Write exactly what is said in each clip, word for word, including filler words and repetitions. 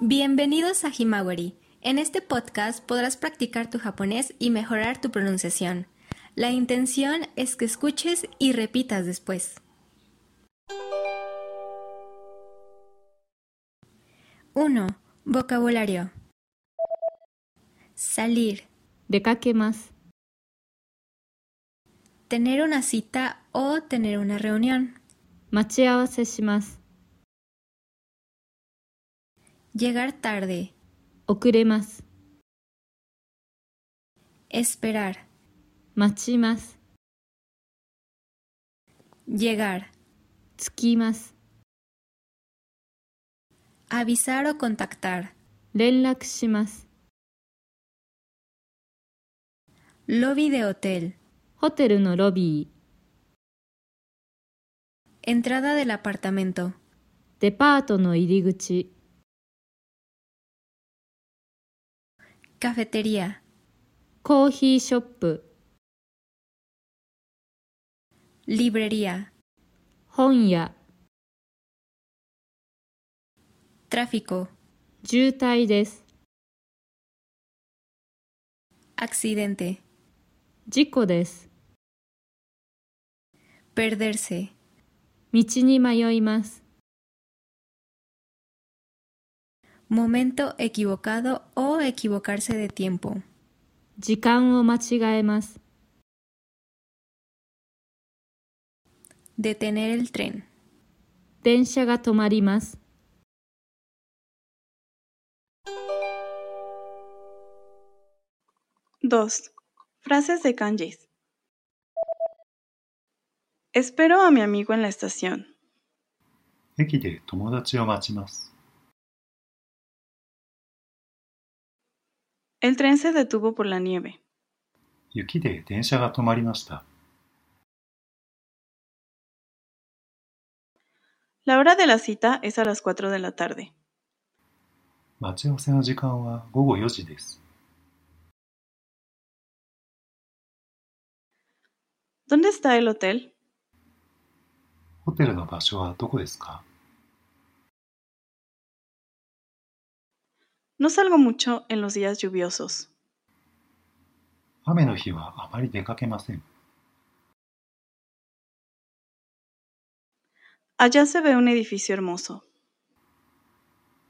Bienvenidos a Himawari. En este podcast podrás practicar tu japonés y mejorar tu pronunciación. La intención es que escuches y repitas después. uno. Vocabulario. Salir. Dekakemasu. Tener una cita o tener una reunión. Machiawase shimasu. Llegar tarde. Okuremasu. Esperar. Machimasu. Llegar. Tsukimasu. Avisar o contactar. Renraku shimasu. Lobby de hotel. Hotel no lobby. Entrada del apartamento. Departo no iriguchi. Cafetería. Coffee shop. Librería. Honya. Tráfico. Jūtai desu. Accidente. Jiko desu. Perderse. Michi ni mayoimasu. Momento equivocado o equivocarse de tiempo. Jikan o machigaemasu. Detener el tren. Densha ga tomarimasu. dos. Frases de kanjis. Espero a mi amigo en la estación. Eki de tomodachi o machimasu. El tren se detuvo por la nieve. Yuki de densha ga tomarimashita. La hora de la cita es a las cuatro de la tarde. Machiawase no jikan wa gogo yoji desu. ¿Dónde está el hotel? ¿Hotel no basho wa doko desu ka? No salgo mucho en los días lluviosos. Ame no hi wa amari dekakemasen. Allá se ve un edificio hermoso.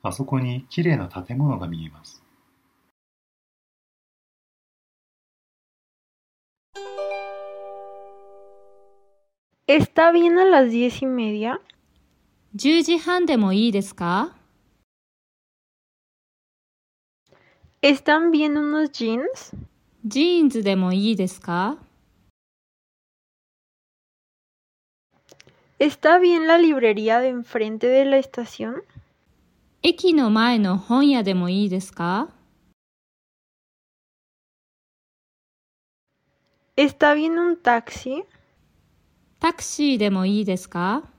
Asoko ni kirei na tatemono ga miemasu. ¿Está bien a las diez y media? ¿じゅうじはんdemo ii desu ka? ¿Están bien unos jeans? ¿Jeans demo ii desu ka? ¿Está bien la librería de enfrente de la estación? ¿Eki no mae no honya demo ii desu ka? ¿Está bien un taxi? ¿Taxi demo ii desu ka?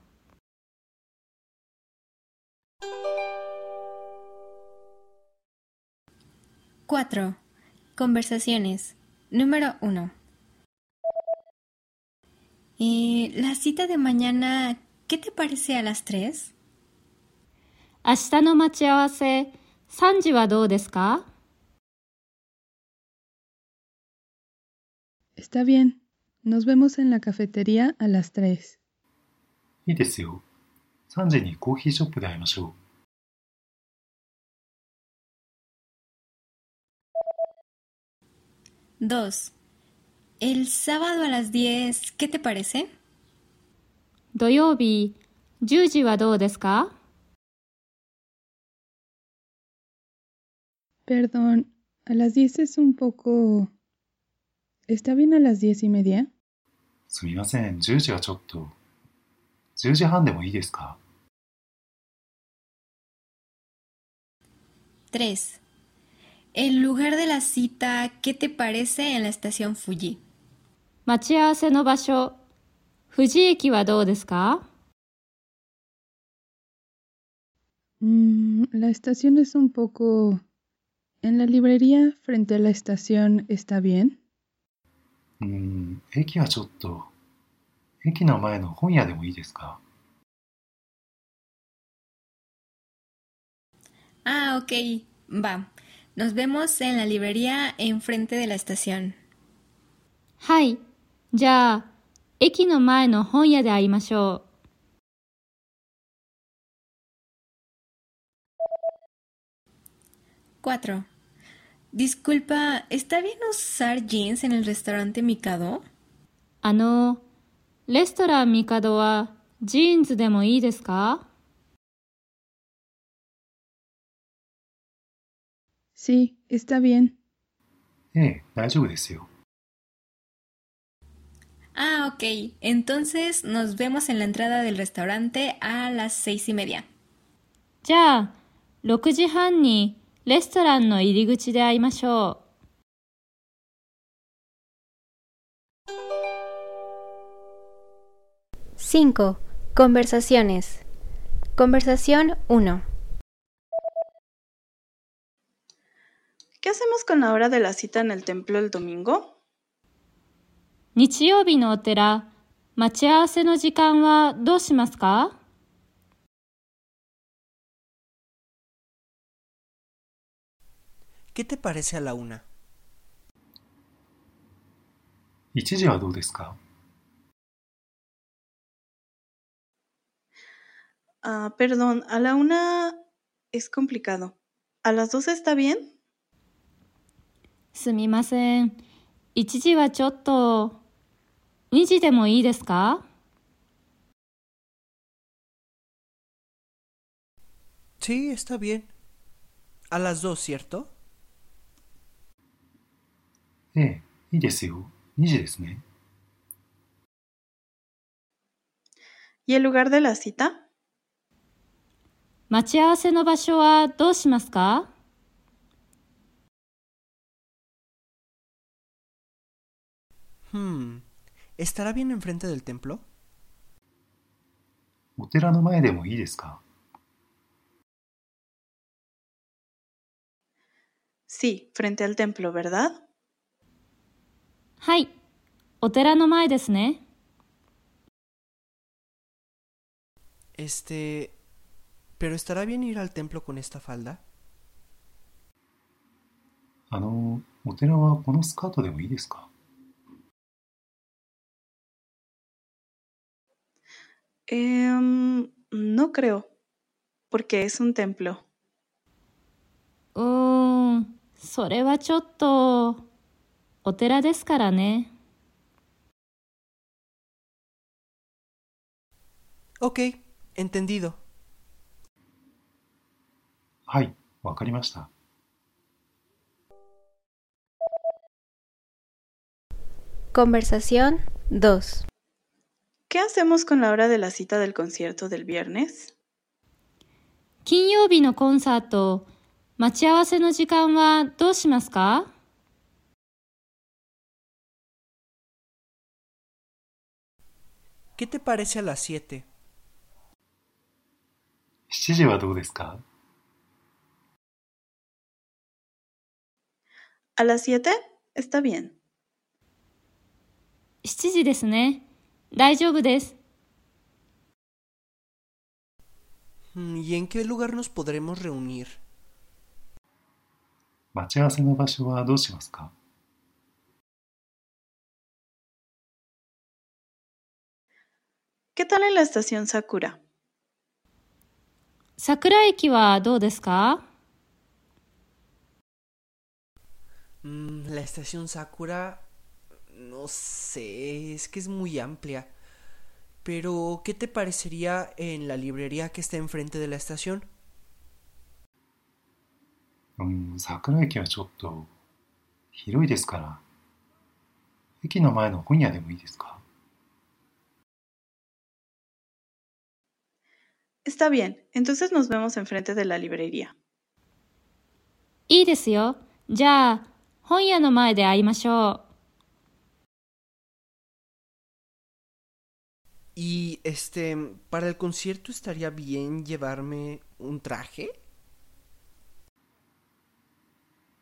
cuatro. Conversaciones. Número uno. Eh, la cita de mañana, ¿qué te parece a las tres? Ashita no machiawase, sanji wa dou desu ka? Está bien. Nos vemos en la cafetería a las tres. Ii desu yo. sanji ni coffee shop de aimashou. dos. El sábado a las diez, ¿qué te parece? Doyoubi, juu ji wa dou desu ka? Perdón, a las diez es un poco... ¿Está bien a las diez y media? Sumimasen, juu ji wa chotto. juu ji han demo ii desu ka? tres. El lugar de la cita, ¿qué te parece en la estación Fuji? Machiawase no basho, Fuji eki wa dou desu ka? Mm, la estación es un poco... ¿En la librería frente a la estación está bien? Mm, eki wa chotto, eki no mae no honya demo ii desu ka? Ah, ok. Va. Nos vemos en la librería enfrente de la estación. はい。じゃあ、駅の前の本屋で会いましょう。cuatro. Disculpa, ¿está bien usar jeans en el restaurante Mikado? あの、レストランMikadoはジーンズでもいいですか? Sí, está bien. ええ、大丈夫ですよ。Ah, ok. Entonces nos vemos en la entrada del restaurante a las seis y media. じゃあ、ろくじはんにレストランの入り口で会いましょう。cinco. Conversaciones. Conversación uno.¿Qué hacemos con la hora de la cita en el templo el domingo? 日曜日のお寺、待ち合わせの時間はどうしますか? ¿Qué te parece a la una? 一時はどうですか? Ah, perdón, a la una es complicado. ¿A las dos está bien?すみません。いちじはちょっと。にじでもいいですか? Sí, está bien. A las dos, ¿cierto? ええ、いいですよ。にじですね。¿Y el lugar de la cita? 待ち合わせの場所はどうしますか?Hmm. ¿Estará bien enfrente del templo? お寺の前でもいいですか? Sí, frente al templo, ¿verdad? はい、お寺の前ですね。Este, ¿pero estará bien ir al templo con esta falda? あの、お寺はこのスカートでもいいですか?Eh, no creo, porque es un templo. Oh, それはちょっとお寺ですからね。Okay, entendido. はい、わかりました。Conversación dos.¿Qué hacemos con la hora de la cita del concierto del viernes? 金曜日のコンサート、待ち合わせの時間はどうしますか? ¿Qué te parece a las siete? しちじはどうですか? A las siete está bien. しちじですね。大丈夫です。¿Y en qué lugar nos podremos reunir? 待ち合わせの場所はどうしますか? ¿Qué tal en la estación Sakura? 桜駅はどうですか? La estación Sakura...No sé, es que es muy amplia. Pero, ¿qué te parecería en la librería que está enfrente de la estación? Um, Sakura eki はちょっと広いですから。駅の前の本屋でもいいですか? Está bien. Entonces nos vemos enfrente de la librería. いいですよ。じゃあ、本屋の前で会いましょう。Y, este, ¿para el concierto estaría bien llevarme un traje?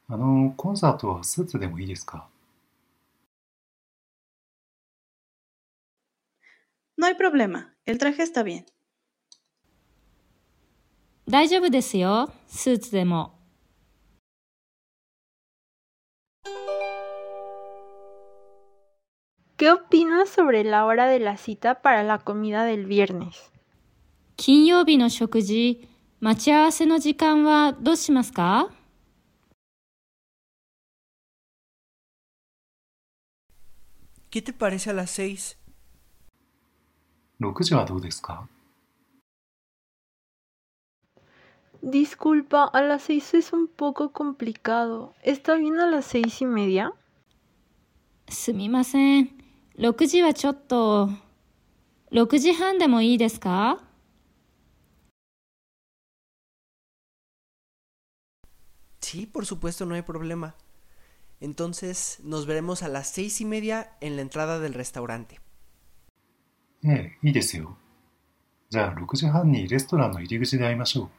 あの、コンサートはスーツでもいいですか? No hay problema. El traje está bien. 大丈夫ですよ、スーツでも。¿Qué opinas sobre la hora de la cita para la comida del viernes? 金曜日の食事、待ち合わせの時間はどうしますか？¿Qué te parece a las seis? ろくじはどうですか？ Disculpa, a las seis es un poco complicado. ¿Está bien a las seis y media? すみません。ろくじはちょっと。ろくじはんでもいいですか？ Sí, por supuesto, no hay problema.Entonces, nos veremos a las seis y media en la entrada del restaurante. Eh, いいですよ。じゃあろくじはんにレストランの入り口で会いましょう。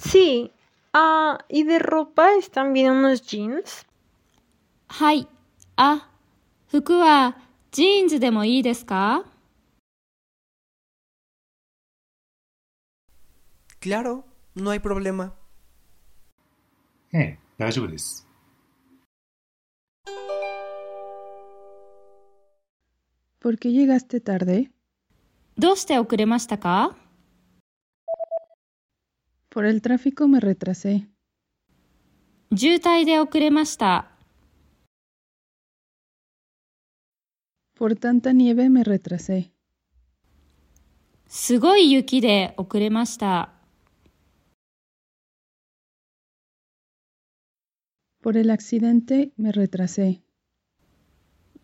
Sí. Ah, ¿y de ropa están bien unos jeans? はい。あ、服はジーンズでもいいですか？ Claro.No hay problema. Eh, 大丈夫です。¿Por qué llegaste tarde? どうして遅れましたか？ Por el tráfico me retrasé. 渋滞で遅れました。Por tanta nieve me retrasé. すごい雪で遅れました。Por el accidente me retrasé.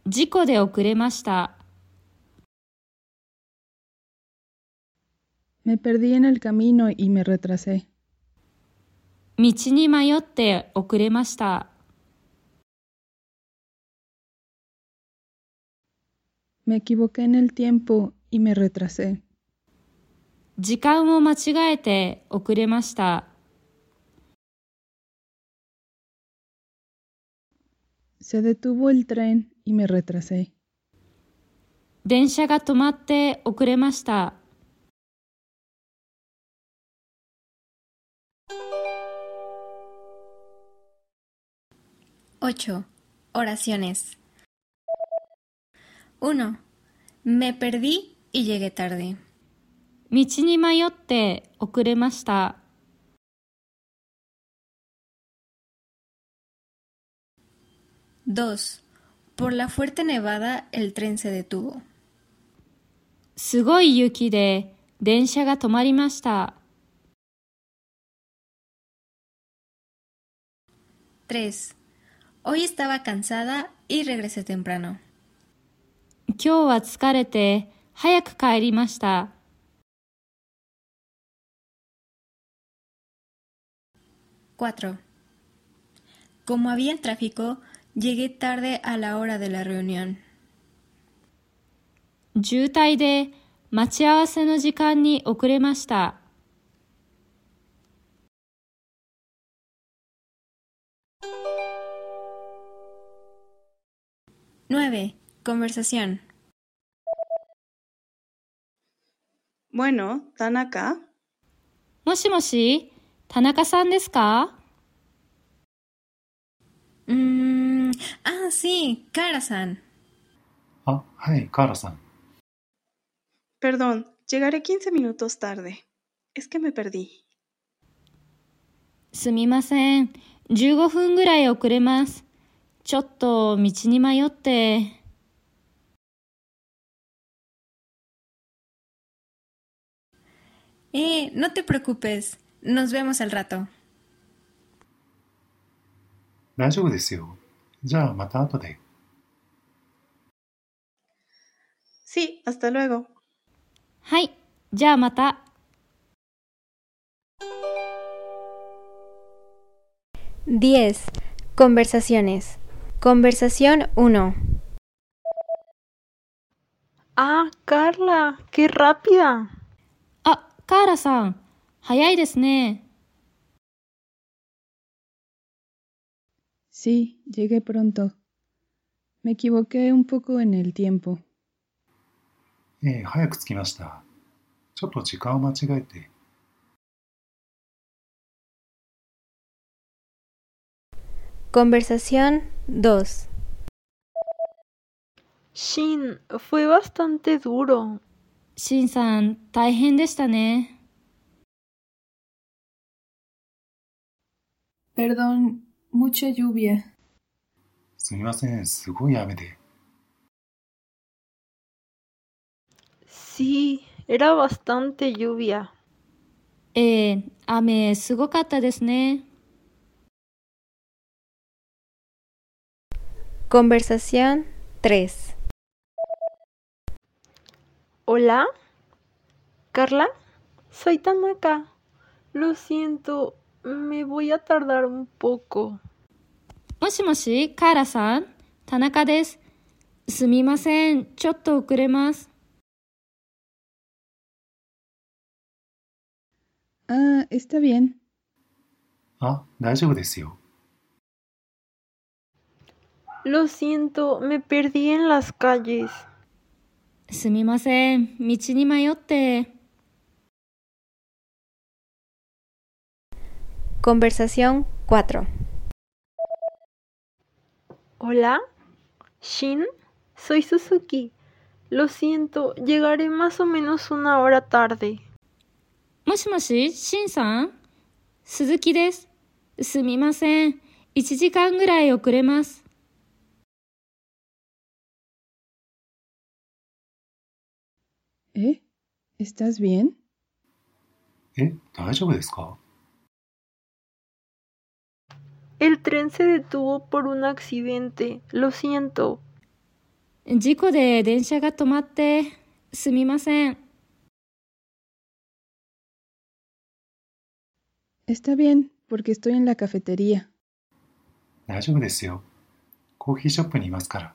事故で遅れました。Me perdí en el camino y me retrasé. 道に迷って遅れました。Me equivoqué en el tiempo y me retrasé. 時間を間違えて遅れました。Se detuvo el tren y me retrasé. 電車が止まって遅れました。ocho. Oraciones. uno. Me perdí y llegué tarde. 道に迷って遅れました。dos. Por la fuerte nevada, el tren se detuvo. すごい雪で電車が止まりました。tres. Hoy estaba cansada y regresé temprano. 今日は疲れて早く帰りました。cuatro. Como había tráfico,Llegué tarde a la hora de la reunión. 渋滞で待ち合わせの時間に遅れました。nueve. Conversación. Bueno, Tanaka. もしもし、田中さんですか？Ah, sí, Kara-san. Ah, hi, Kara-san. Perdón, llegaré quince minutos tarde. Es que me perdí. すみません。じゅうごふんぐらい遅れます。ちょっと道に迷って。Eh, no te preocupes. Nos vemos al rato. 大丈夫ですよ。じゃあまた後で。Sí, hasta luego. はい、じゃあまた。diez. Conversaciones. Conversación uno. Ah, Carla, qué rápida. あ、Carlaさん、早いですね。Sí, llegué pronto. Me equivoqué un poco en el tiempo. ええ、早く着きました。ちょっと時間を間違えて。Conversación dos. Shin, fue bastante duro. Shin-san, 大変でしたね。Perdón, mucha lluvia. すみません、すごい雨で。Sí, era bastante lluvia. ええ、雨すごかったですね。Conversación tres. Hola, Carla, soy Tanaka. Lo siento, me voy a tardar un poco. もしもし、Karaさん、Tanakaです。すみません、ちょっと遅れます。Ah, está bien. あ、大丈夫ですよ。Lo siento, me perdí en las calles. すみません、道に迷って。Conversación cuatro. Hola, Shin, soy Suzuki. Lo siento, llegaré más o menos una hora tarde. もしもし、Shinさん、鈴木です。すみません、いちじかんぐらい遅れます。え、¿estás bien? え、大丈夫ですか? El tren se detuvo por un accidente. Lo siento. 事故で電車が止まって、すみません。Está bien, porque estoy en la cafetería. 大丈夫ですよ。コーヒーショップにいますから。